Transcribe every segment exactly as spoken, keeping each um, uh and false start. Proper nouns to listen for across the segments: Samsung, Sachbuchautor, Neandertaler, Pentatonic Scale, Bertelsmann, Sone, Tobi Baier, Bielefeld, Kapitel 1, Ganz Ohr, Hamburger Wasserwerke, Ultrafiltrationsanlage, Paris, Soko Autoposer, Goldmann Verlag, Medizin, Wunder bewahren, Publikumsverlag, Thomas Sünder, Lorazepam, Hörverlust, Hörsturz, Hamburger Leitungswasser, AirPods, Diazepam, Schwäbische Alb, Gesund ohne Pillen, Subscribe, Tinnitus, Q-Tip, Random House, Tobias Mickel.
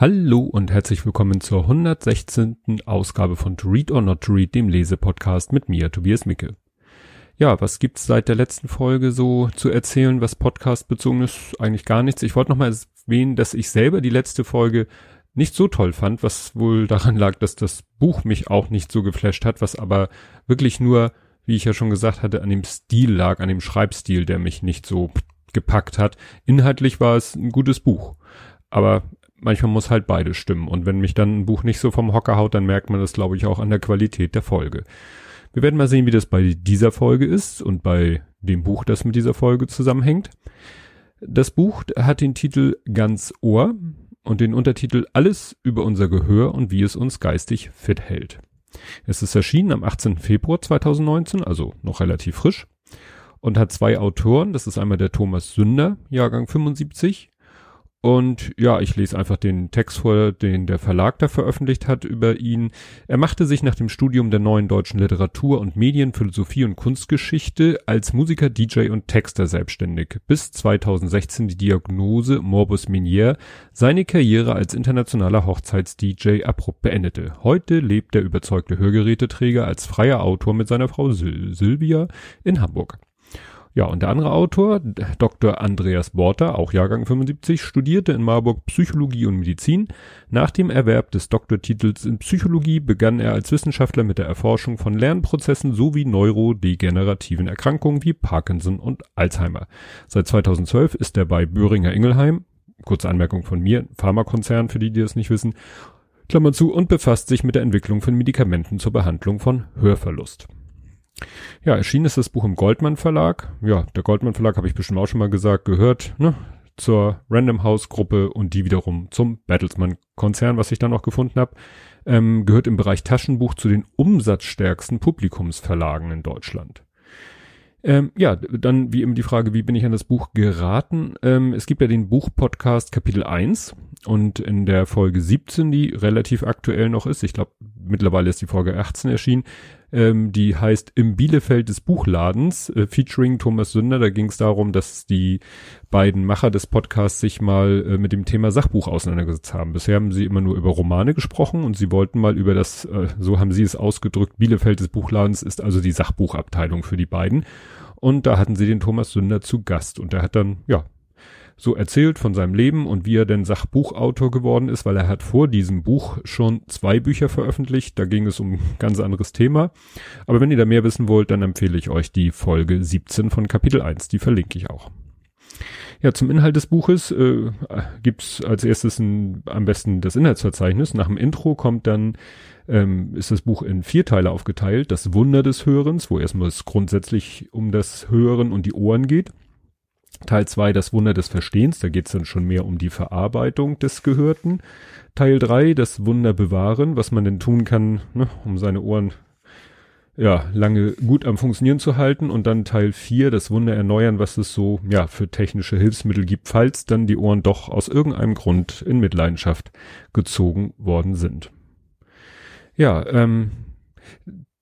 Hallo und herzlich willkommen zur hundertsechzehnten Ausgabe von To Read or Not To Read, dem Lesepodcast mit mir, Tobias Mickel. Ja, was gibt's seit der letzten Folge so zu erzählen, was Podcast-bezogen ist? Eigentlich gar nichts. Ich wollte nochmal erwähnen, dass ich selber die letzte Folge nicht so toll fand, was wohl daran lag, dass das Buch mich auch nicht so geflasht hat, was aber wirklich nur, wie ich ja schon gesagt hatte, an dem Stil lag, an dem Schreibstil, der mich nicht so gepackt hat. Inhaltlich war es ein gutes Buch, aber manchmal muss halt beides stimmen. Und wenn mich dann ein Buch nicht so vom Hocker haut, dann merkt man das, glaube ich, auch an der Qualität der Folge. Wir werden mal sehen, wie das bei dieser Folge ist und bei dem Buch, das mit dieser Folge zusammenhängt. Das Buch hat den Titel Ganz Ohr und den Untertitel Alles über unser Gehör und wie es uns geistig fit hält. Es ist erschienen am achtzehnten Februar zweitausendneunzehn, also noch relativ frisch, und hat zwei Autoren. Das ist einmal der Thomas Sünder, Jahrgang fünfundsiebzig. Und ja, ich lese einfach den Text vor, den der Verlag da veröffentlicht hat über ihn. Er machte sich nach dem Studium der neuen deutschen Literatur und Medien, Philosophie und Kunstgeschichte als Musiker, D J und Texter selbstständig. Bis zweitausendsechzehn die Diagnose Morbus Menière seine Karriere als internationaler Hochzeits-D J abrupt beendete. Heute lebt der überzeugte Hörgeräteträger als freier Autor mit seiner Frau Sil- Silvia in Hamburg. Ja, und der andere Autor, Doktor Andreas Borter, auch Jahrgang fünfundsiebzig, studierte in Marburg Psychologie und Medizin. Nach dem Erwerb des Doktortitels in Psychologie begann er als Wissenschaftler mit der Erforschung von Lernprozessen sowie neurodegenerativen Erkrankungen wie Parkinson und Alzheimer. Seit zweitausendzwölf ist er bei Böhringer Ingelheim, kurze Anmerkung von mir, Pharmakonzern für die, die das nicht wissen, Klammer zu, und befasst sich mit der Entwicklung von Medikamenten zur Behandlung von Hörverlust. Ja, erschienen ist das Buch im Goldmann Verlag. Ja, der Goldmann Verlag, habe ich bestimmt auch schon mal gesagt, gehört ne, zur Random House Gruppe und die wiederum zum Bertelsmann Konzern, was ich da noch gefunden habe, ähm, gehört im Bereich Taschenbuch zu den umsatzstärksten Publikumsverlagen in Deutschland. Ähm, ja, dann wie immer die Frage, wie bin ich an das Buch geraten? Ähm, es gibt ja den Buchpodcast Kapitel eins und in der Folge siebzehn, die relativ aktuell noch ist, ich glaube mittlerweile ist die Folge achtzehn erschienen, ähm, die heißt Im Bielefeld des Buchladens, äh, featuring Thomas Sünder. Da ging es darum, dass die beiden Macher des Podcasts sich mal äh, mit dem Thema Sachbuch auseinandergesetzt haben. Bisher haben sie immer nur über Romane gesprochen und sie wollten mal über das, äh, so haben sie es ausgedrückt, Bielefeld des Buchladens ist also die Sachbuchabteilung für die beiden. Und da hatten sie den Thomas Sünder zu Gast und der hat dann, ja, so erzählt von seinem Leben und wie er denn Sachbuchautor geworden ist, weil er hat vor diesem Buch schon zwei Bücher veröffentlicht. Da ging es um ein ganz anderes Thema. Aber wenn ihr da mehr wissen wollt, dann empfehle ich euch die Folge siebzehn von Kapitel eins. Die verlinke ich auch. Ja, zum Inhalt des Buches äh, gibt's als erstes ein, am besten das Inhaltsverzeichnis. Nach dem Intro kommt dann, ähm, ist das Buch in vier Teile aufgeteilt. Das Wunder des Hörens, wo erstmal es grundsätzlich um das Hören und die Ohren geht. Teil zwei, das Wunder des Verstehens, da geht es dann schon mehr um die Verarbeitung des Gehörten. Teil drei, das Wunder bewahren, was man denn tun kann, ne, um seine Ohren ja lange gut am Funktionieren zu halten. Und dann Teil vier, das Wunder erneuern, was es so ja für technische Hilfsmittel gibt, falls dann die Ohren doch aus irgendeinem Grund in Mitleidenschaft gezogen worden sind. Ja, ähm,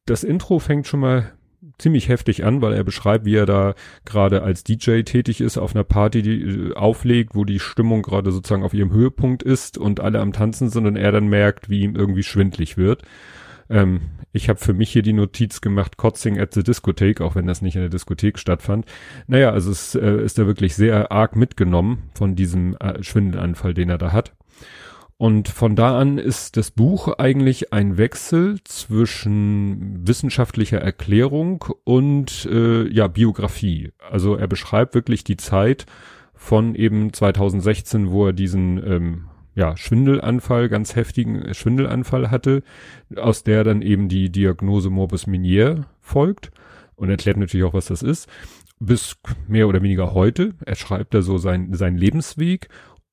das Intro fängt schon mal ziemlich heftig an, weil er beschreibt, wie er da gerade als D J tätig ist, auf einer Party die auflegt, wo die Stimmung gerade sozusagen auf ihrem Höhepunkt ist und alle am Tanzen sind und er dann merkt, wie ihm irgendwie schwindlig wird. Ähm, ich habe für mich hier die Notiz gemacht, Kotzing at the Discothek, auch wenn das nicht in der Diskothek stattfand. Naja, also es äh, ist da wirklich sehr arg mitgenommen von diesem äh, Schwindelanfall, den er da hat. Und von da an ist das Buch eigentlich ein Wechsel zwischen wissenschaftlicher Erklärung und äh, ja Biografie. Also er beschreibt wirklich die Zeit von eben zweitausendsechzehn, wo er diesen ähm, ja Schwindelanfall, ganz heftigen Schwindelanfall hatte, aus der dann eben die Diagnose Morbus Menière folgt und erklärt natürlich auch, was das ist, bis mehr oder weniger heute. Er schreibt da so sein, seinen Lebensweg.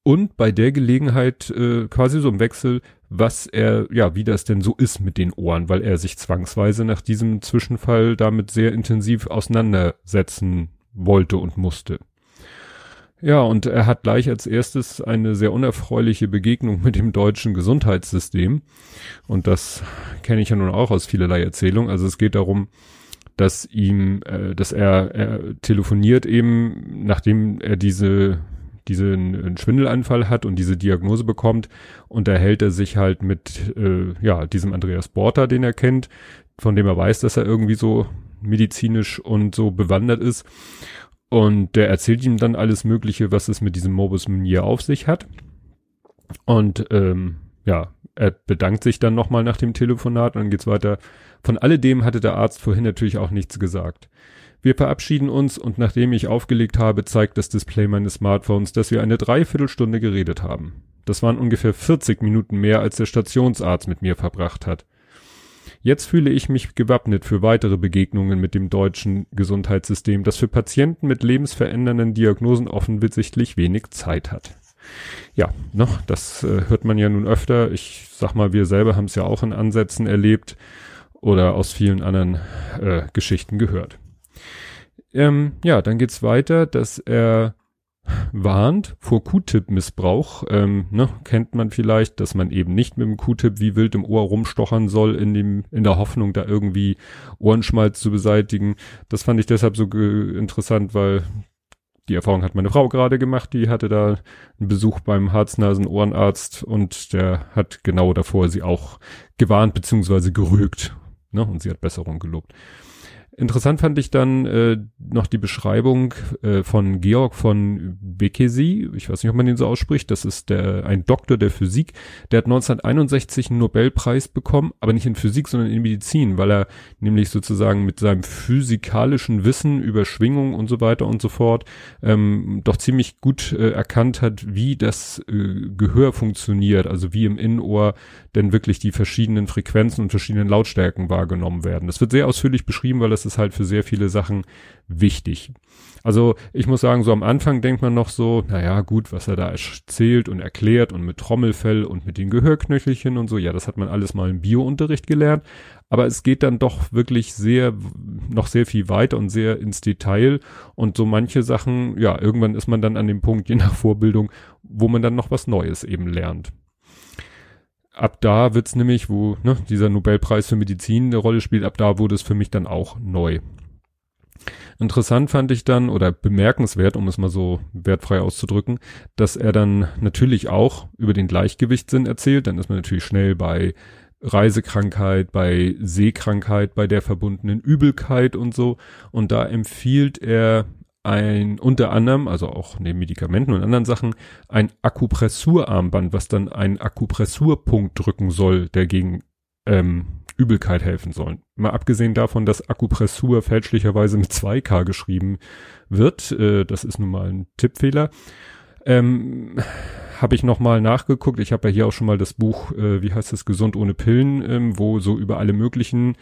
Und bei der Gelegenheit äh, quasi so im Wechsel, was er, ja, wie das denn so ist mit den Ohren, weil er sich zwangsweise nach diesem Zwischenfall damit sehr intensiv auseinandersetzen wollte und musste. Ja, und er hat gleich als erstes eine sehr unerfreuliche Begegnung mit dem deutschen Gesundheitssystem. Und das kenne ich ja nun auch aus vielerlei Erzählungen. Also es geht darum, dass ihm, äh, dass er, er telefoniert eben, nachdem er diese diesen Schwindelanfall hat und diese Diagnose bekommt, unterhält er sich halt mit äh, ja diesem Andreas Borter, den er kennt, von dem er weiß, dass er irgendwie so medizinisch und so bewandert ist. Und der erzählt ihm dann alles Mögliche, was es mit diesem Morbus Menière auf sich hat. Und ähm, ja, er bedankt sich dann nochmal nach dem Telefonat und dann geht's weiter. Von alledem hatte der Arzt vorhin natürlich auch nichts gesagt. Wir verabschieden uns und nachdem ich aufgelegt habe, zeigt das Display meines Smartphones, dass wir eine Dreiviertelstunde geredet haben. Das waren ungefähr vierzig Minuten mehr, als der Stationsarzt mit mir verbracht hat. Jetzt fühle ich mich gewappnet für weitere Begegnungen mit dem deutschen Gesundheitssystem, das für Patienten mit lebensverändernden Diagnosen offensichtlich wenig Zeit hat. Ja, noch, das äh, hört man ja nun öfter. Ich sag mal, wir selber haben es ja auch in Ansätzen erlebt oder aus vielen anderen äh, Geschichten gehört. Ähm, ja, dann geht's weiter, dass er warnt vor Q-Tip-Missbrauch. Ähm, ne, kennt man vielleicht, dass man eben nicht mit dem Q-Tip wie wild im Ohr rumstochern soll, in dem in der Hoffnung, da irgendwie Ohrenschmalz zu beseitigen. Das fand ich deshalb so ge- interessant, weil die Erfahrung hat meine Frau gerade gemacht, die hatte da einen Besuch beim Hals-Nasen-Ohrenarzt und der hat genau davor sie auch gewarnt bzw. gerügt. Ne? Und sie hat Besserung gelobt. Interessant fand ich dann äh, noch die Beschreibung äh, von Georg von Bekesi. Ich weiß nicht, ob man den so ausspricht. Das ist der ein Doktor der Physik. Der hat neunzehnhunderteinundsechzig einen Nobelpreis bekommen, aber nicht in Physik, sondern in Medizin, weil er nämlich sozusagen mit seinem physikalischen Wissen über Schwingung und so weiter und so fort ähm, doch ziemlich gut äh, erkannt hat, wie das äh, Gehör funktioniert, also wie im Innenohr denn wirklich die verschiedenen Frequenzen und verschiedenen Lautstärken wahrgenommen werden. Das wird sehr ausführlich beschrieben, weil das ist halt für sehr viele Sachen wichtig. Also ich muss sagen, so am Anfang denkt man noch so, naja gut, was er da erzählt und erklärt und mit Trommelfell und mit den Gehörknöchelchen und so, ja, das hat man alles mal im Biounterricht gelernt, aber es geht dann doch wirklich sehr, noch sehr viel weiter und sehr ins Detail und so manche Sachen, ja, irgendwann ist man dann an dem Punkt, je nach Vorbildung, wo man dann noch was Neues eben lernt. Ab da wird's nämlich, wo ne, dieser Nobelpreis für Medizin eine Rolle spielt, ab da wurde es für mich dann auch neu. Interessant fand ich dann, oder bemerkenswert, um es mal so wertfrei auszudrücken, dass er dann natürlich auch über den Gleichgewichtssinn erzählt. Dann ist man natürlich schnell bei Reisekrankheit, bei Sehkrankheit, bei der verbundenen Übelkeit und so. Und da empfiehlt er ein, unter anderem, also auch neben Medikamenten und anderen Sachen, ein Akupressurarmband, was dann einen Akupressurpunkt drücken soll, der gegen ähm, Übelkeit helfen soll. Mal abgesehen davon, dass Akupressur fälschlicherweise mit zwei K geschrieben wird, äh, das ist nun mal ein Tippfehler, ähm, habe ich nochmal nachgeguckt. Ich habe ja hier auch schon mal das Buch, äh, wie heißt das, Gesund ohne Pillen, ähm, wo so über alle möglichen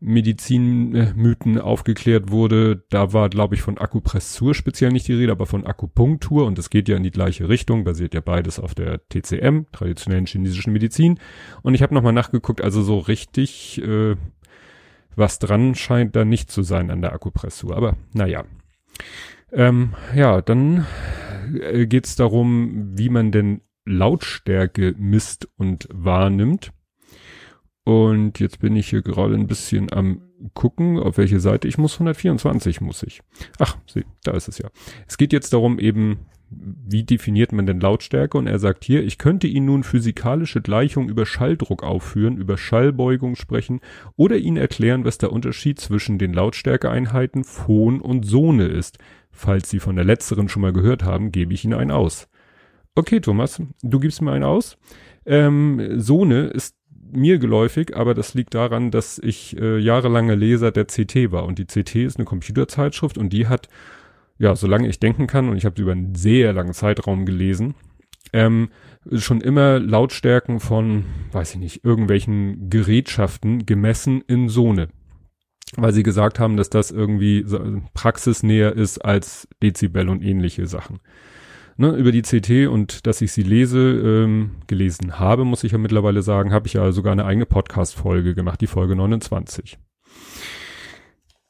Medizinmythen aufgeklärt wurde. Da war, glaube ich, von Akupressur speziell nicht die Rede, aber von Akupunktur. Und es geht ja in die gleiche Richtung, basiert ja beides auf der T C M, traditionellen chinesischen Medizin. Und ich habe nochmal nachgeguckt, also so richtig äh, was dran scheint da nicht zu sein an der Akupressur. Aber naja. Ähm, ja, dann äh, geht es darum, wie man denn Lautstärke misst und wahrnimmt. Und jetzt bin ich hier gerade ein bisschen am gucken, auf welche Seite ich muss. hundertvierundzwanzig muss ich. Ach, sieh, da ist es ja. Es geht jetzt darum eben, wie definiert man denn Lautstärke? Und er sagt hier, ich könnte Ihnen nun physikalische Gleichungen über Schalldruck aufführen, über Schallbeugung sprechen oder Ihnen erklären, was der Unterschied zwischen den Lautstärkeeinheiten Phon und Sone ist. Falls Sie von der letzteren schon mal gehört haben, gebe ich Ihnen einen aus. Okay, Thomas, du gibst mir einen aus. Ähm, Sone ist mir geläufig, aber das liegt daran, dass ich äh, jahrelange Leser der C T war und die C T ist eine Computerzeitschrift und die hat, ja, solange ich denken kann und ich habe sie über einen sehr langen Zeitraum gelesen, ähm, schon immer Lautstärken von, weiß ich nicht, irgendwelchen Gerätschaften gemessen in Sone, weil sie gesagt haben, dass das irgendwie praxisnäher ist als Dezibel und ähnliche Sachen. Ne, über die C T und dass ich sie lese, ähm, gelesen habe, muss ich ja mittlerweile sagen, habe ich ja sogar eine eigene Podcast-Folge gemacht, die Folge neunundzwanzig.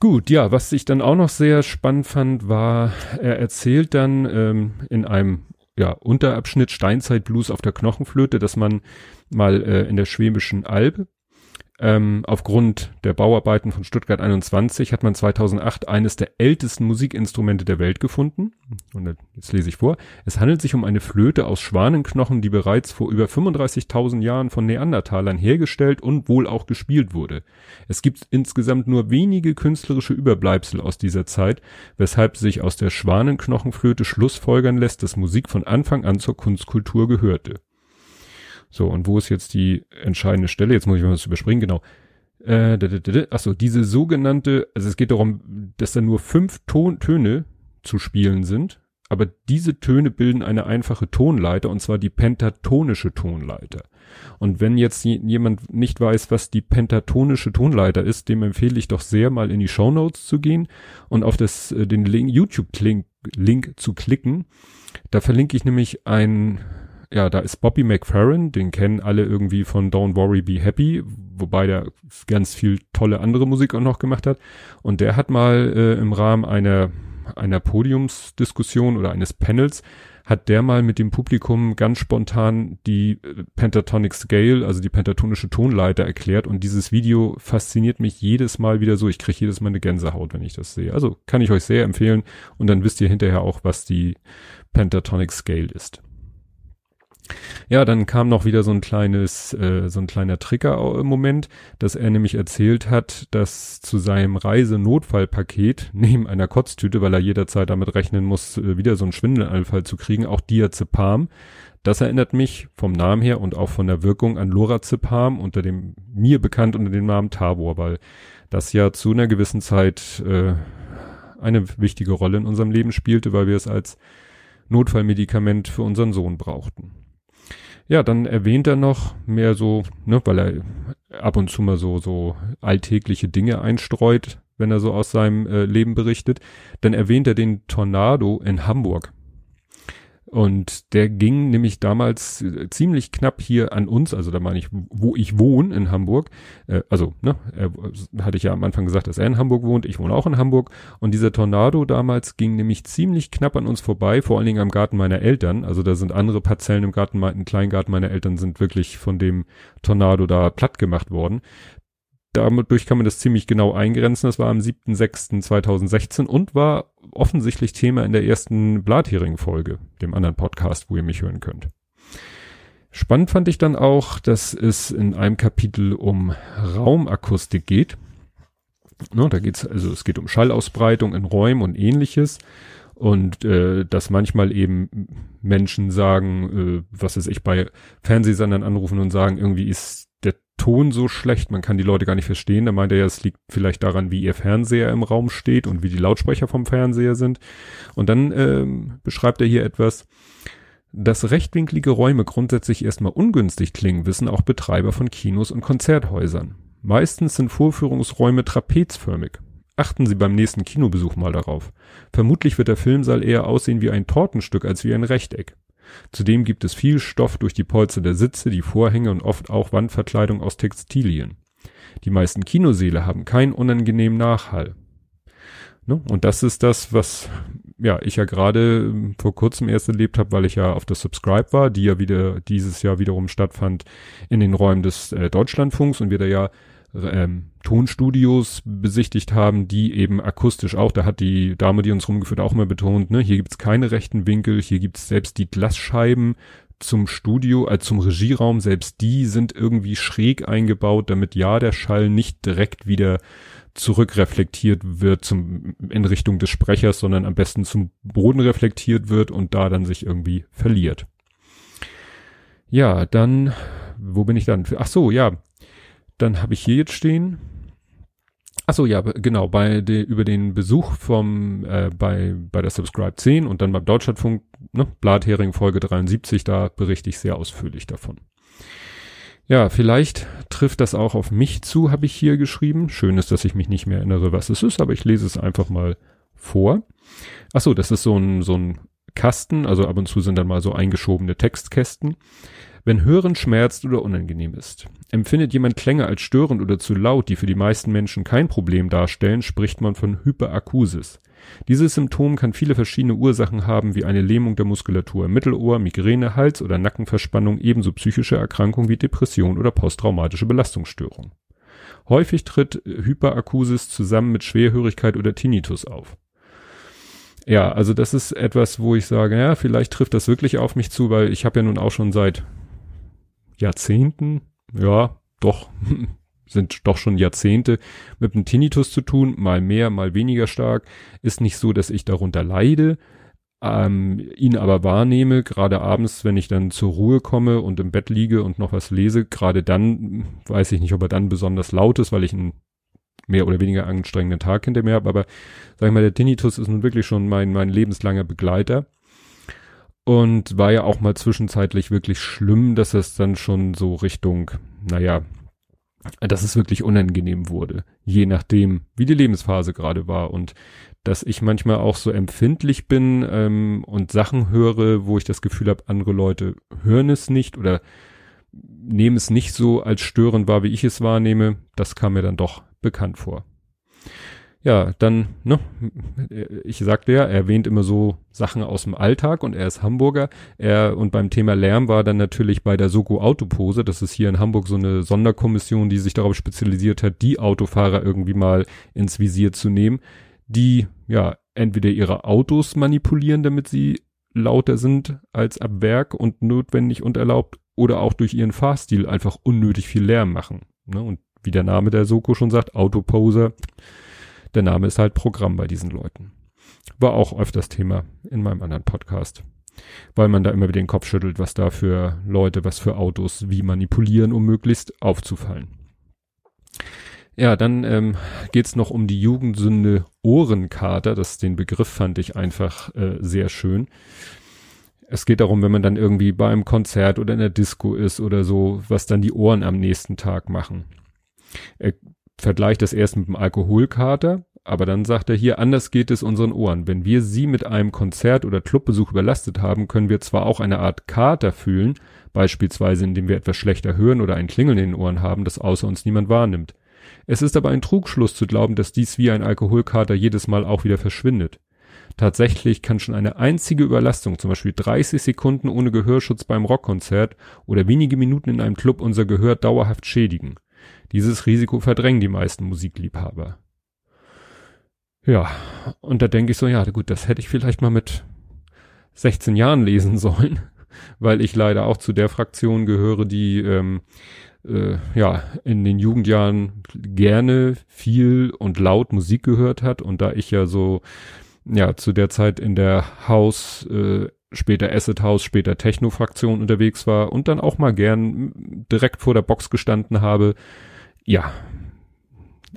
Gut, ja, was ich dann auch noch sehr spannend fand, war, er erzählt dann ähm, in einem ja, Unterabschnitt Steinzeitblues auf der Knochenflöte, dass man mal äh, in der Schwäbischen Alb Ähm, aufgrund der Bauarbeiten von Stuttgart einundzwanzig hat man zweitausendacht eines der ältesten Musikinstrumente der Welt gefunden. Und jetzt lese ich vor. Es handelt sich um eine Flöte aus Schwanenknochen, die bereits vor über fünfunddreißigtausend Jahren von Neandertalern hergestellt und wohl auch gespielt wurde. Es gibt insgesamt nur wenige künstlerische Überbleibsel aus dieser Zeit, weshalb sich aus der Schwanenknochenflöte schlussfolgern lässt, dass Musik von Anfang an zur Kunstkultur gehörte. So, und wo ist jetzt die entscheidende Stelle? Jetzt muss ich mal was überspringen, genau. Äh, achso, diese sogenannte, also es geht darum, dass da nur fünf Ton, Töne zu spielen sind, aber diese Töne bilden eine einfache Tonleiter, und zwar die pentatonische Tonleiter. Und wenn jetzt jemand nicht weiß, was die pentatonische Tonleiter ist, dem empfehle ich doch sehr, mal in die Shownotes zu gehen und auf das den Link, YouTube-Link Link zu klicken. Da verlinke ich nämlich ein... Ja, da ist Bobby McFerrin, den kennen alle irgendwie von Don't Worry Be Happy, wobei der ganz viel tolle andere Musik auch noch gemacht hat. Und der hat mal äh, im Rahmen einer einer Podiumsdiskussion oder eines Panels, hat der mal mit dem Publikum ganz spontan die äh, Pentatonic Scale, also die pentatonische Tonleiter erklärt. Und dieses Video fasziniert mich jedes Mal wieder so. Ich kriege jedes Mal eine Gänsehaut, wenn ich das sehe. Also kann ich euch sehr empfehlen. Und dann wisst ihr hinterher auch, was die Pentatonic Scale ist. Ja, dann kam noch wieder so ein kleines, äh, so ein kleiner Trigger im Moment, dass er nämlich erzählt hat, dass zu seinem Reisenotfallpaket neben einer Kotztüte, weil er jederzeit damit rechnen muss, äh, wieder so einen Schwindelanfall zu kriegen, auch Diazepam. Das erinnert mich vom Namen her und auch von der Wirkung an Lorazepam, unter dem, mir bekannt unter dem Namen Tabor, weil das ja zu einer gewissen Zeit äh, eine wichtige Rolle in unserem Leben spielte, weil wir es als Notfallmedikament für unseren Sohn brauchten. Ja, dann erwähnt er noch mehr so, ne, weil er ab und zu mal so so alltägliche Dinge einstreut, wenn er so aus seinem äh, Leben berichtet. Dann erwähnt er den Tornado in Hamburg. Und der ging nämlich damals äh, ziemlich knapp hier an uns, also da meine ich, wo ich wohne in Hamburg. Äh, also, ne, er, hatte ich ja am Anfang gesagt, dass er in Hamburg wohnt, ich wohne auch in Hamburg. Und dieser Tornado damals ging nämlich ziemlich knapp an uns vorbei, vor allen Dingen am Garten meiner Eltern. Also da sind andere Parzellen im Garten, im Kleingarten meiner Eltern sind wirklich von dem Tornado da platt gemacht worden. Dadurch kann man das ziemlich genau eingrenzen. Das war am siebten sechsten zweitausendsechzehn und war offensichtlich Thema in der ersten Blathering-Folge, dem anderen Podcast, wo ihr mich hören könnt. Spannend fand ich dann auch, dass es in einem Kapitel um Raumakustik geht. No, da geht's, also es geht um Schallausbreitung in Räumen und ähnliches. Und äh, dass manchmal eben Menschen sagen, äh, was weiß ich, bei Fernsehsendern anrufen und sagen, irgendwie ist der Ton so schlecht, man kann die Leute gar nicht verstehen. Da meint er ja, es liegt vielleicht daran, wie ihr Fernseher im Raum steht und wie die Lautsprecher vom Fernseher sind. Und dann ähm, beschreibt er hier etwas, dass rechtwinklige Räume grundsätzlich erstmal ungünstig klingen, wissen auch Betreiber von Kinos und Konzerthäusern. Meistens sind Vorführungsräume trapezförmig. Achten Sie beim nächsten Kinobesuch mal darauf. Vermutlich wird der Filmsaal eher aussehen wie ein Tortenstück als wie ein Rechteck. Zudem gibt es viel Stoff durch die Polster der Sitze, die Vorhänge und oft auch Wandverkleidung aus Textilien. Die meisten Kinosäle haben keinen unangenehmen Nachhall. Ne? Und das ist das, was ja ich ja gerade äh, vor kurzem erst erlebt habe, weil ich ja auf der Subscribe war, die ja wieder dieses Jahr wiederum stattfand in den Räumen des äh, Deutschlandfunks und wir da ja Ähm, Tonstudios besichtigt haben, die eben akustisch auch, da hat die Dame, die uns rumgeführt, auch mal betont, ne, hier gibt's keine rechten Winkel, hier gibt's selbst die Glasscheiben zum Studio, äh, zum Regieraum, selbst die sind irgendwie schräg eingebaut, damit ja der Schall nicht direkt wieder zurückreflektiert wird zum, in Richtung des Sprechers, sondern am besten zum Boden reflektiert wird und da dann sich irgendwie verliert. Ja, dann, wo bin ich dann? Ach so, ja. Dann habe ich hier jetzt stehen. Achso, ja, genau, bei der, über den Besuch vom, äh, bei, bei der Subscribe zehn und dann beim Deutschlandfunk, ne, Blathering Folge dreiundsiebzig, da berichte ich sehr ausführlich davon. Ja, vielleicht trifft das auch auf mich zu, habe ich hier geschrieben. Schön ist, dass ich mich nicht mehr erinnere, was es ist, aber ich lese es einfach mal vor. Achso, das ist so ein, so ein Kasten, also ab und zu sind dann mal so eingeschobene Textkästen. Wenn Hören schmerzt oder unangenehm ist, empfindet jemand Klänge als störend oder zu laut, die für die meisten Menschen kein Problem darstellen, spricht man von Hyperakusis. Dieses Symptom kann viele verschiedene Ursachen haben, wie eine Lähmung der Muskulatur im Mittelohr, Migräne, Hals- oder Nackenverspannung, ebenso psychische Erkrankungen wie Depression oder posttraumatische Belastungsstörung. Häufig tritt Hyperakusis zusammen mit Schwerhörigkeit oder Tinnitus auf. Ja, also das ist etwas, wo ich sage, ja, vielleicht trifft das wirklich auf mich zu, weil ich habe ja nun auch schon seit Jahrzehnten, ja, doch, sind doch schon Jahrzehnte mit dem Tinnitus zu tun, mal mehr, mal weniger stark. Ist nicht so, dass ich darunter leide, ähm, ihn aber wahrnehme, gerade abends, wenn ich dann zur Ruhe komme und im Bett liege und noch was lese, gerade dann, weiß ich nicht, ob er dann besonders laut ist, weil ich einen mehr oder weniger anstrengenden Tag hinter mir habe, aber sag ich mal, der Tinnitus ist nun wirklich schon mein mein lebenslanger Begleiter und war ja auch mal zwischenzeitlich wirklich schlimm, dass es dann schon so Richtung, naja, dass es wirklich unangenehm wurde, je nachdem, wie die Lebensphase gerade war und dass ich manchmal auch so empfindlich bin ähm, und Sachen höre, wo ich das Gefühl habe, andere Leute hören es nicht oder nehmen es nicht so als störend wahr, wie ich es wahrnehme. Das kam mir dann doch bekannt vor. Ja, dann, ne, ich sagte ja, er erwähnt immer so Sachen aus dem Alltag und er ist Hamburger. Er, und beim Thema Lärm war dann natürlich bei der Soko Autopose, das ist hier in Hamburg so eine Sonderkommission, die sich darauf spezialisiert hat, die Autofahrer irgendwie mal ins Visier zu nehmen, die ja entweder ihre Autos manipulieren, damit sie lauter sind als ab Werk und notwendig und erlaubt, oder auch durch ihren Fahrstil einfach unnötig viel Lärm machen, ne, und wie der Name der Soko schon sagt, Autoposer, der Name ist halt Programm bei diesen Leuten. War auch öfters Thema in meinem anderen Podcast, weil man da immer wieder den Kopf schüttelt, was da für Leute, was für Autos, wie manipulieren, um möglichst aufzufallen. Ja, dann ähm, geht's noch um die Jugendsünde Ohrenkater, das, den Begriff fand ich einfach äh, sehr schön. Es geht darum, wenn man dann irgendwie bei einem Konzert oder in der Disco ist oder so, was dann die Ohren am nächsten Tag machen. Er vergleicht das erst mit dem Alkoholkater, aber dann sagt er hier, anders geht es unseren Ohren. Wenn wir sie mit einem Konzert oder Clubbesuch überlastet haben, können wir zwar auch eine Art Kater fühlen, beispielsweise indem wir etwas schlechter hören oder ein Klingeln in den Ohren haben, das außer uns niemand wahrnimmt. Es ist aber ein Trugschluss zu glauben, dass dies wie ein Alkoholkater jedes Mal auch wieder verschwindet. Tatsächlich kann schon eine einzige Überlastung, zum Beispiel dreißig Sekunden ohne Gehörschutz beim Rockkonzert oder wenige Minuten in einem Club, unser Gehör dauerhaft schädigen. Dieses Risiko verdrängen die meisten Musikliebhaber. Ja, und da denke ich so, ja gut, das hätte ich vielleicht mal mit sechzehn Jahren lesen sollen, weil ich leider auch zu der Fraktion gehöre, die ähm, äh, ja in den Jugendjahren gerne viel und laut Musik gehört hat. Und da ich ja so, ja, zu der Zeit in der House, äh, später Acid House, später Techno-Fraktion unterwegs war und dann auch mal gern direkt vor der Box gestanden habe, ja,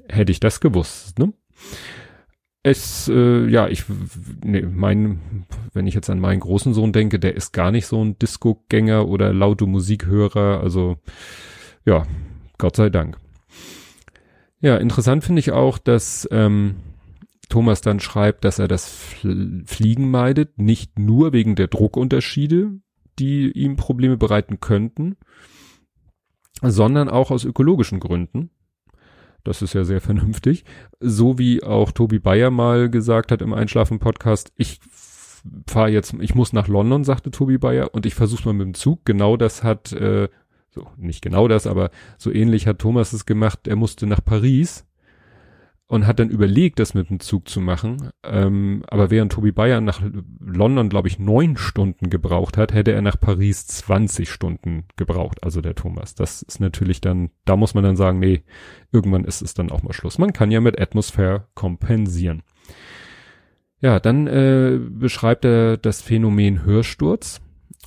hätte ich das gewusst, ne? Es, äh, ja, ich, nee, mein, wenn ich jetzt an meinen großen Sohn denke, der ist gar nicht so ein Disco-Gänger oder laute Musikhörer, also, ja, Gott sei Dank. Ja, interessant finde ich auch, dass, ähm, Thomas dann schreibt, dass er das Fliegen meidet, nicht nur wegen der Druckunterschiede, die ihm Probleme bereiten könnten, sondern auch aus ökologischen Gründen. Das ist ja sehr vernünftig. So wie auch Tobi Baier mal gesagt hat im Einschlafen-Podcast, ich fahre jetzt, ich muss nach London, sagte Tobi Baier, und ich versuche mal mit dem Zug. Genau das hat, äh, so nicht genau das, aber so ähnlich hat Thomas es gemacht. Er musste nach Paris und hat dann überlegt, das mit dem Zug zu machen. Ähm, aber während Tobi Baier nach London, glaube ich, neun Stunden gebraucht hat, hätte er nach Paris zwanzig Stunden gebraucht, also der Thomas. Das ist natürlich dann, da muss man dann sagen, nee, irgendwann ist es dann auch mal Schluss. Man kann ja mit Atmosphäre kompensieren. Ja, dann äh, beschreibt er das Phänomen Hörsturz.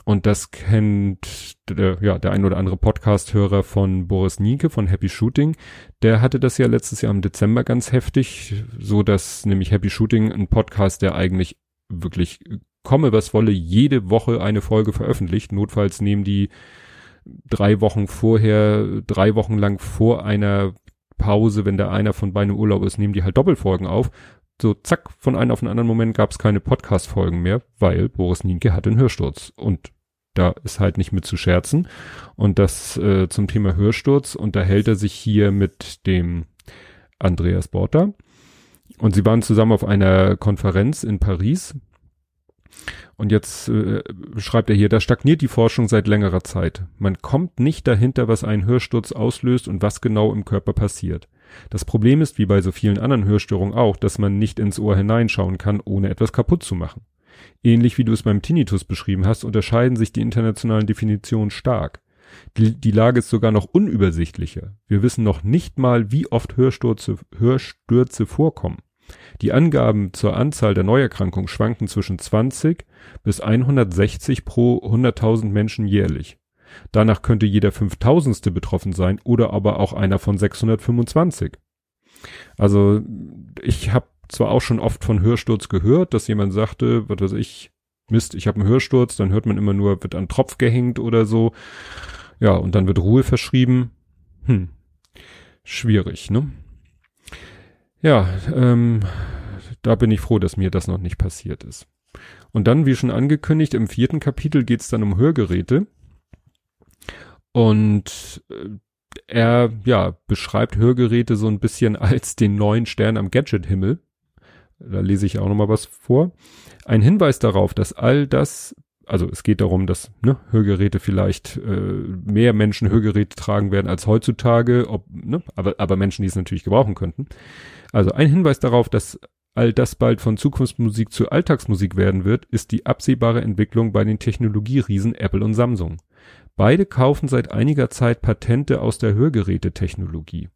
Und das kennt der, ja, der ein oder andere Podcast-Hörer von Boris Nienke von Happy Shooting. Der hatte das ja letztes Jahr im Dezember ganz heftig, so dass nämlich Happy Shooting, ein Podcast, der eigentlich wirklich komme, was wolle, jede Woche eine Folge veröffentlicht. Notfalls nehmen die drei Wochen vorher, drei Wochen lang vor einer Pause, wenn da einer von beiden im Urlaub ist, nehmen die halt Doppelfolgen auf. So zack, von einem auf den anderen Moment gab es keine Podcast-Folgen mehr, weil Boris Nienke hatte einen Hörsturz. Und da ist halt nicht mit zu scherzen. Und das äh, zum Thema Hörsturz unterhält er sich hier mit dem Andreas Borter. Und sie waren zusammen auf einer Konferenz in Paris. Und jetzt äh, schreibt er hier, da stagniert die Forschung seit längerer Zeit. Man kommt nicht dahinter, was einen Hörsturz auslöst und was genau im Körper passiert. Das Problem ist, wie bei so vielen anderen Hörstörungen auch, dass man nicht ins Ohr hineinschauen kann, ohne etwas kaputt zu machen. Ähnlich wie du es beim Tinnitus beschrieben hast, unterscheiden sich die internationalen Definitionen stark. Die, die Lage ist sogar noch unübersichtlicher. Wir wissen noch nicht mal, wie oft Hörstürze, Hörstürze vorkommen. Die Angaben zur Anzahl der Neuerkrankungen schwanken zwischen zwanzig bis hundertsechzig pro hunderttausend Menschen jährlich. Danach könnte jeder fünftausendste betroffen sein oder aber auch einer von sechshundertfünfundzwanzig. Also ich habe zwar auch schon oft von Hörsturz gehört, dass jemand sagte, was weiß ich, Mist, ich habe einen Hörsturz, dann hört man immer nur, wird an Tropf gehängt oder so. Ja, und dann wird Ruhe verschrieben. Hm, schwierig, ne? Ja, ähm, da bin ich froh, dass mir das noch nicht passiert ist. Und dann, wie schon angekündigt, im vierten Kapitel geht's dann um Hörgeräte. Und äh, er, ja, beschreibt Hörgeräte so ein bisschen als den neuen Stern am Gadget-Himmel. Da lese ich auch nochmal was vor. Ein Hinweis darauf, dass all das, also es geht darum, dass ne, Hörgeräte vielleicht äh, mehr Menschen Hörgeräte tragen werden als heutzutage, ob, ne, aber, aber Menschen, die es natürlich gebrauchen könnten. Also ein Hinweis darauf, dass all das bald von Zukunftsmusik zu Alltagsmusik werden wird, ist die absehbare Entwicklung bei den Technologieriesen Apple und Samsung. Beide kaufen seit einiger Zeit Patente aus der Hörgerätetechnologie.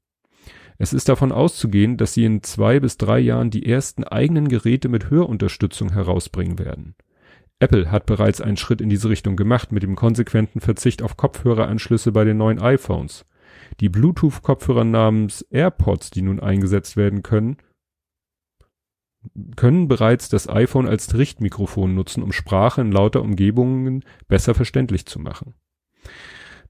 Es ist davon auszugehen, dass sie in zwei bis drei Jahren die ersten eigenen Geräte mit Hörunterstützung herausbringen werden. Apple hat bereits einen Schritt in diese Richtung gemacht mit dem konsequenten Verzicht auf Kopfhöreranschlüsse bei den neuen iPhones. Die Bluetooth-Kopfhörer namens AirPods, die nun eingesetzt werden können, können bereits das iPhone als Richtmikrofon nutzen, um Sprache in lauter Umgebungen besser verständlich zu machen.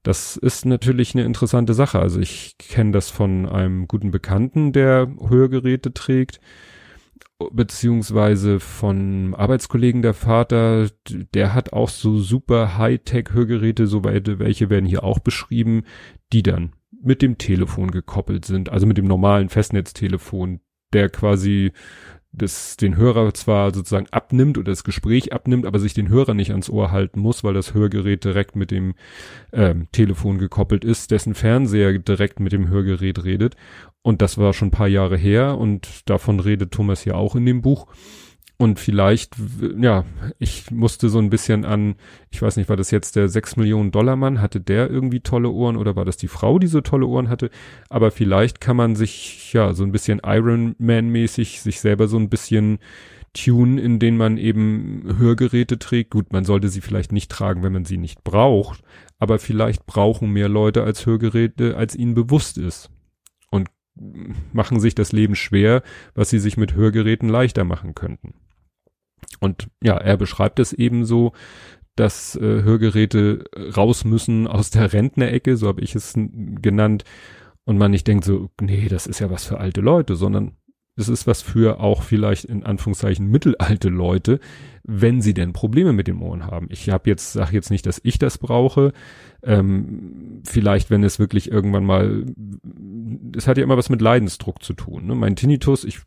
Das ist natürlich eine interessante Sache. Also ich kenne das von einem guten Bekannten, der Hörgeräte trägt, beziehungsweise von Arbeitskollegen der Vater, der hat auch so super Hightech-Hörgeräte, so welche werden hier auch beschrieben, die dann mit dem Telefon gekoppelt sind, also mit dem normalen Festnetztelefon, der quasi das, den Hörer zwar sozusagen abnimmt oder das Gespräch abnimmt, aber sich den Hörer nicht ans Ohr halten muss, weil das Hörgerät direkt mit dem ähm, Telefon gekoppelt ist, dessen Fernseher direkt mit dem Hörgerät redet. Und das war schon ein paar Jahre her und davon redet Thomas ja auch in dem Buch. Und vielleicht, ja, ich musste so ein bisschen an, ich weiß nicht, war das jetzt der sechs Millionen Dollar Mann? Hatte der irgendwie tolle Ohren oder war das die Frau, die so tolle Ohren hatte? Aber vielleicht kann man sich, ja, so ein bisschen Iron Man-mäßig sich selber so ein bisschen tunen, in denen man eben Hörgeräte trägt. Gut, man sollte sie vielleicht nicht tragen, wenn man sie nicht braucht. Aber vielleicht brauchen mehr Leute als Hörgeräte, als ihnen bewusst ist. Und machen sich das Leben schwer, was sie sich mit Hörgeräten leichter machen könnten. Und ja, er beschreibt es eben so, dass äh, Hörgeräte raus müssen aus der Rentnerecke, so habe ich es genannt, und man nicht denkt so, nee, das ist ja was für alte Leute, sondern es ist was für auch vielleicht in Anführungszeichen mittelalte Leute, wenn sie denn Probleme mit den Ohren haben. Ich habe jetzt, sage jetzt nicht, dass ich das brauche. Ähm, vielleicht, wenn es wirklich irgendwann mal, es hat ja immer was mit Leidensdruck zu tun. Ne? Mein Tinnitus, ich,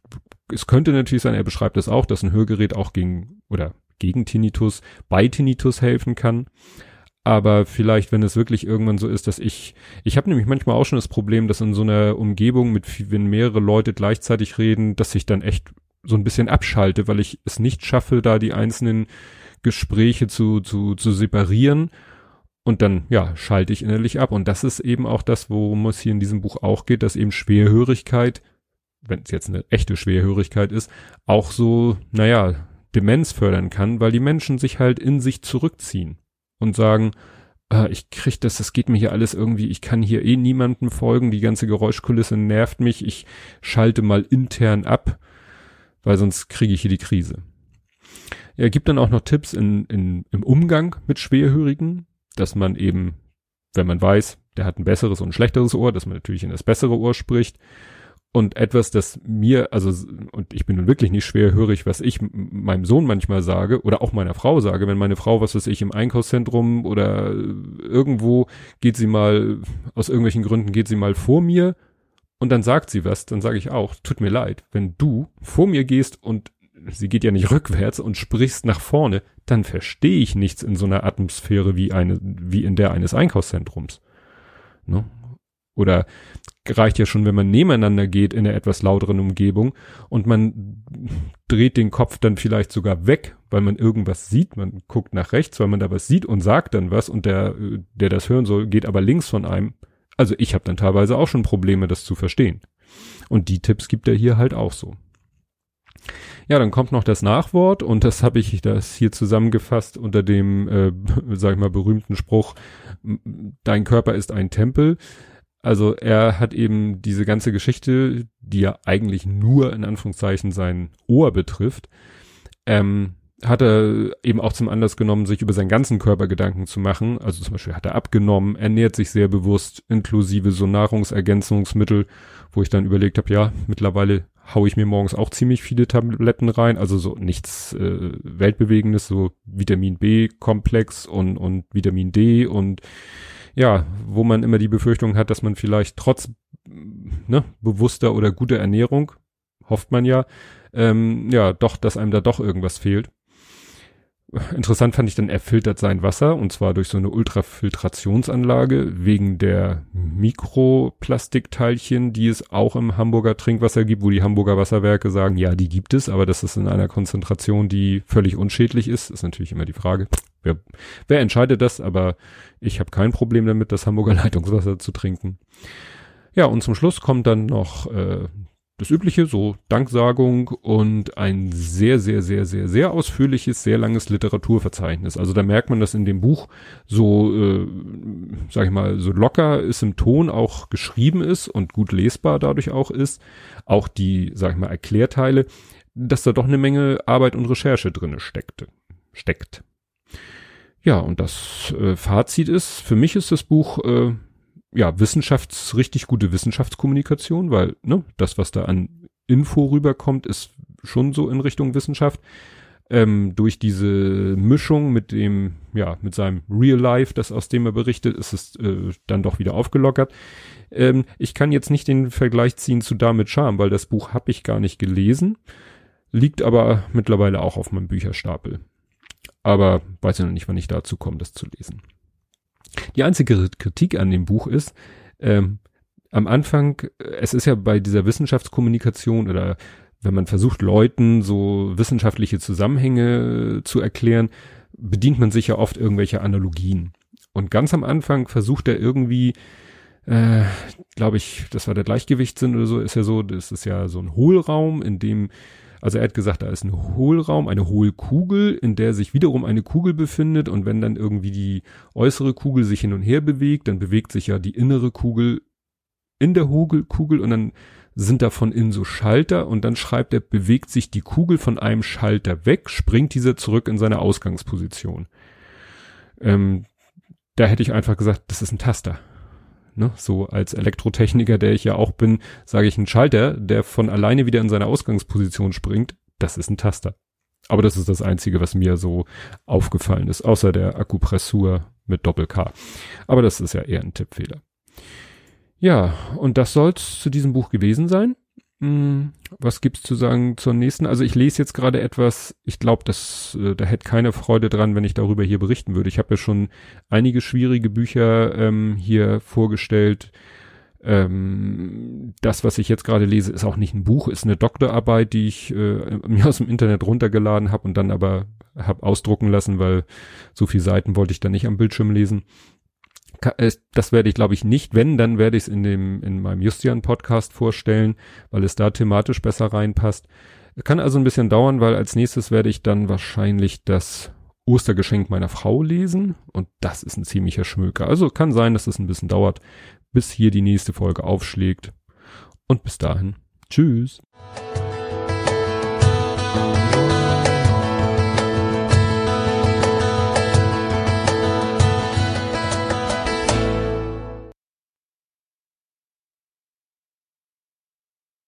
es könnte natürlich sein, er beschreibt das auch, dass ein Hörgerät auch gegen oder gegen Tinnitus, bei Tinnitus helfen kann. Aber vielleicht, wenn es wirklich irgendwann so ist, dass ich, ich habe nämlich manchmal auch schon das Problem, dass in so einer Umgebung, mit wenn mehrere Leute gleichzeitig reden, dass ich dann echt so ein bisschen abschalte, weil ich es nicht schaffe, da die einzelnen Gespräche zu zu zu separieren. Und dann, ja, schalte ich innerlich ab. Und das ist eben auch das, worum es hier in diesem Buch auch geht, dass eben Schwerhörigkeit, wenn es jetzt eine echte Schwerhörigkeit ist, auch so, naja, Demenz fördern kann, weil die Menschen sich halt in sich zurückziehen. Und sagen, äh, ich krieg das, das geht mir hier alles irgendwie, ich kann hier eh niemandem folgen, die ganze Geräuschkulisse nervt mich, ich schalte mal intern ab, weil sonst kriege ich hier die Krise. Er gibt dann auch noch Tipps in, in, im Umgang mit Schwerhörigen, dass man eben, wenn man weiß, der hat ein besseres und ein schlechteres Ohr, dass man natürlich in das bessere Ohr spricht. Und etwas, das mir, also, und ich bin nun wirklich nicht schwerhörig, was ich meinem Sohn manchmal sage oder auch meiner Frau sage, wenn meine Frau, was weiß ich, im Einkaufszentrum oder irgendwo geht sie mal, aus irgendwelchen Gründen geht sie mal vor mir und dann sagt sie was, dann sage ich auch, tut mir leid, wenn du vor mir gehst und sie geht ja nicht rückwärts und sprichst nach vorne, dann verstehe ich nichts in so einer Atmosphäre wie eine, wie in der eines Einkaufszentrums. Ne? Oder reicht ja schon, wenn man nebeneinander geht in einer etwas lauteren Umgebung und man dreht den Kopf dann vielleicht sogar weg, weil man irgendwas sieht, man guckt nach rechts, weil man da was sieht und sagt dann was und der, der das hören soll, geht aber links von einem. Also ich habe dann teilweise auch schon Probleme, das zu verstehen. Und die Tipps gibt er hier halt auch so. Ja, dann kommt noch das Nachwort und das habe ich das hier zusammengefasst unter dem, äh, sag ich mal, berühmten Spruch, dein Körper ist ein Tempel. Also er hat eben diese ganze Geschichte, die ja eigentlich nur in Anführungszeichen sein Ohr betrifft, ähm, hat er eben auch zum Anlass genommen, sich über seinen ganzen Körper Gedanken zu machen. Also zum Beispiel hat er abgenommen, ernährt sich sehr bewusst, inklusive so Nahrungsergänzungsmittel, wo ich dann überlegt habe, ja, mittlerweile hau ich mir morgens auch ziemlich viele Tabletten rein, also so nichts äh, Weltbewegendes, so Vitamin B-Komplex und, und Vitamin D und ja, wo man immer die Befürchtung hat, dass man vielleicht trotz ne, bewusster oder guter Ernährung, hofft man ja, ähm, ja, doch, dass einem da doch irgendwas fehlt. Interessant fand ich dann, er filtert sein Wasser und zwar durch so eine Ultrafiltrationsanlage wegen der Mikroplastikteilchen, die es auch im Hamburger Trinkwasser gibt, wo die Hamburger Wasserwerke sagen, ja, die gibt es, aber das ist in einer Konzentration, die völlig unschädlich ist, ist natürlich immer die Frage, wer, wer entscheidet das, aber ich habe kein Problem damit, das Hamburger Leitungswasser zu trinken. Ja, und zum Schluss kommt dann noch äh, das Übliche, so Danksagung und ein sehr, sehr, sehr, sehr, sehr ausführliches, sehr langes Literaturverzeichnis. Also da merkt man, dass in dem Buch so, äh, sag ich mal, so locker ist im Ton auch geschrieben ist und gut lesbar dadurch auch ist. Auch die, sag ich mal, Erklärteile, dass da doch eine Menge Arbeit und Recherche drinne steckte, steckt. Ja, und das äh, Fazit ist, für mich ist das Buch... Äh, ja, Wissenschafts, richtig gute Wissenschaftskommunikation, weil, ne, das, was da an Info rüberkommt, ist schon so in Richtung Wissenschaft. Ähm, durch diese Mischung mit dem, ja, mit seinem Real Life, das aus dem er berichtet, ist es äh, dann doch wieder aufgelockert. Ähm, ich kann jetzt nicht den Vergleich ziehen zu Da mit Charme, weil das Buch habe ich gar nicht gelesen, liegt aber mittlerweile auch auf meinem Bücherstapel. Aber weiß ja noch nicht, wann ich dazu komme, das zu lesen. Die einzige Kritik an dem Buch ist, ähm, am Anfang, es ist ja bei dieser Wissenschaftskommunikation oder wenn man versucht, Leuten so wissenschaftliche Zusammenhänge zu erklären, bedient man sich ja oft irgendwelche Analogien. Und ganz am Anfang versucht er irgendwie, äh, glaube ich, das war der Gleichgewichtssinn oder so, ist ja so, das ist ja so ein Hohlraum, in dem, also er hat gesagt, da ist ein Hohlraum, eine Hohlkugel, in der sich wiederum eine Kugel befindet und wenn dann irgendwie die äußere Kugel sich hin und her bewegt, dann bewegt sich ja die innere Kugel in der Hohlkugel und dann sind da von innen so Schalter und dann schreibt er, bewegt sich die Kugel von einem Schalter weg, springt dieser zurück in seine Ausgangsposition. Ähm, da hätte ich einfach gesagt, das ist ein Taster. Ne, so als Elektrotechniker, der ich ja auch bin, sage ich, ein Schalter, der von alleine wieder in seine Ausgangsposition springt, das ist ein Taster. Aber das ist das Einzige, was mir so aufgefallen ist, außer der Akupressur mit Doppel-K. Aber das ist ja eher ein Tippfehler. Ja, und das soll's zu diesem Buch gewesen sein. Hm, was gibt's zu sagen zur nächsten? Also ich lese jetzt gerade etwas, ich glaube, dass äh, da hätte keine Freude dran, wenn ich darüber hier berichten würde. Ich habe ja schon einige schwierige Bücher ähm, hier vorgestellt. Ähm, das, was ich jetzt gerade lese, ist auch nicht ein Buch, ist eine Doktorarbeit, die ich äh, mir aus dem Internet runtergeladen habe und dann aber habe ausdrucken lassen, weil so viele Seiten wollte ich dann nicht am Bildschirm lesen. Das werde ich, glaube ich, nicht. Wenn, dann werde ich es in dem, in meinem Justian-Podcast vorstellen, weil es da thematisch besser reinpasst. Kann also ein bisschen dauern, weil als nächstes werde ich dann wahrscheinlich das Ostergeschenk meiner Frau lesen. Und das ist ein ziemlicher Schmöker. Also kann sein, dass es ein bisschen dauert, bis hier die nächste Folge aufschlägt. Und bis dahin. Tschüss.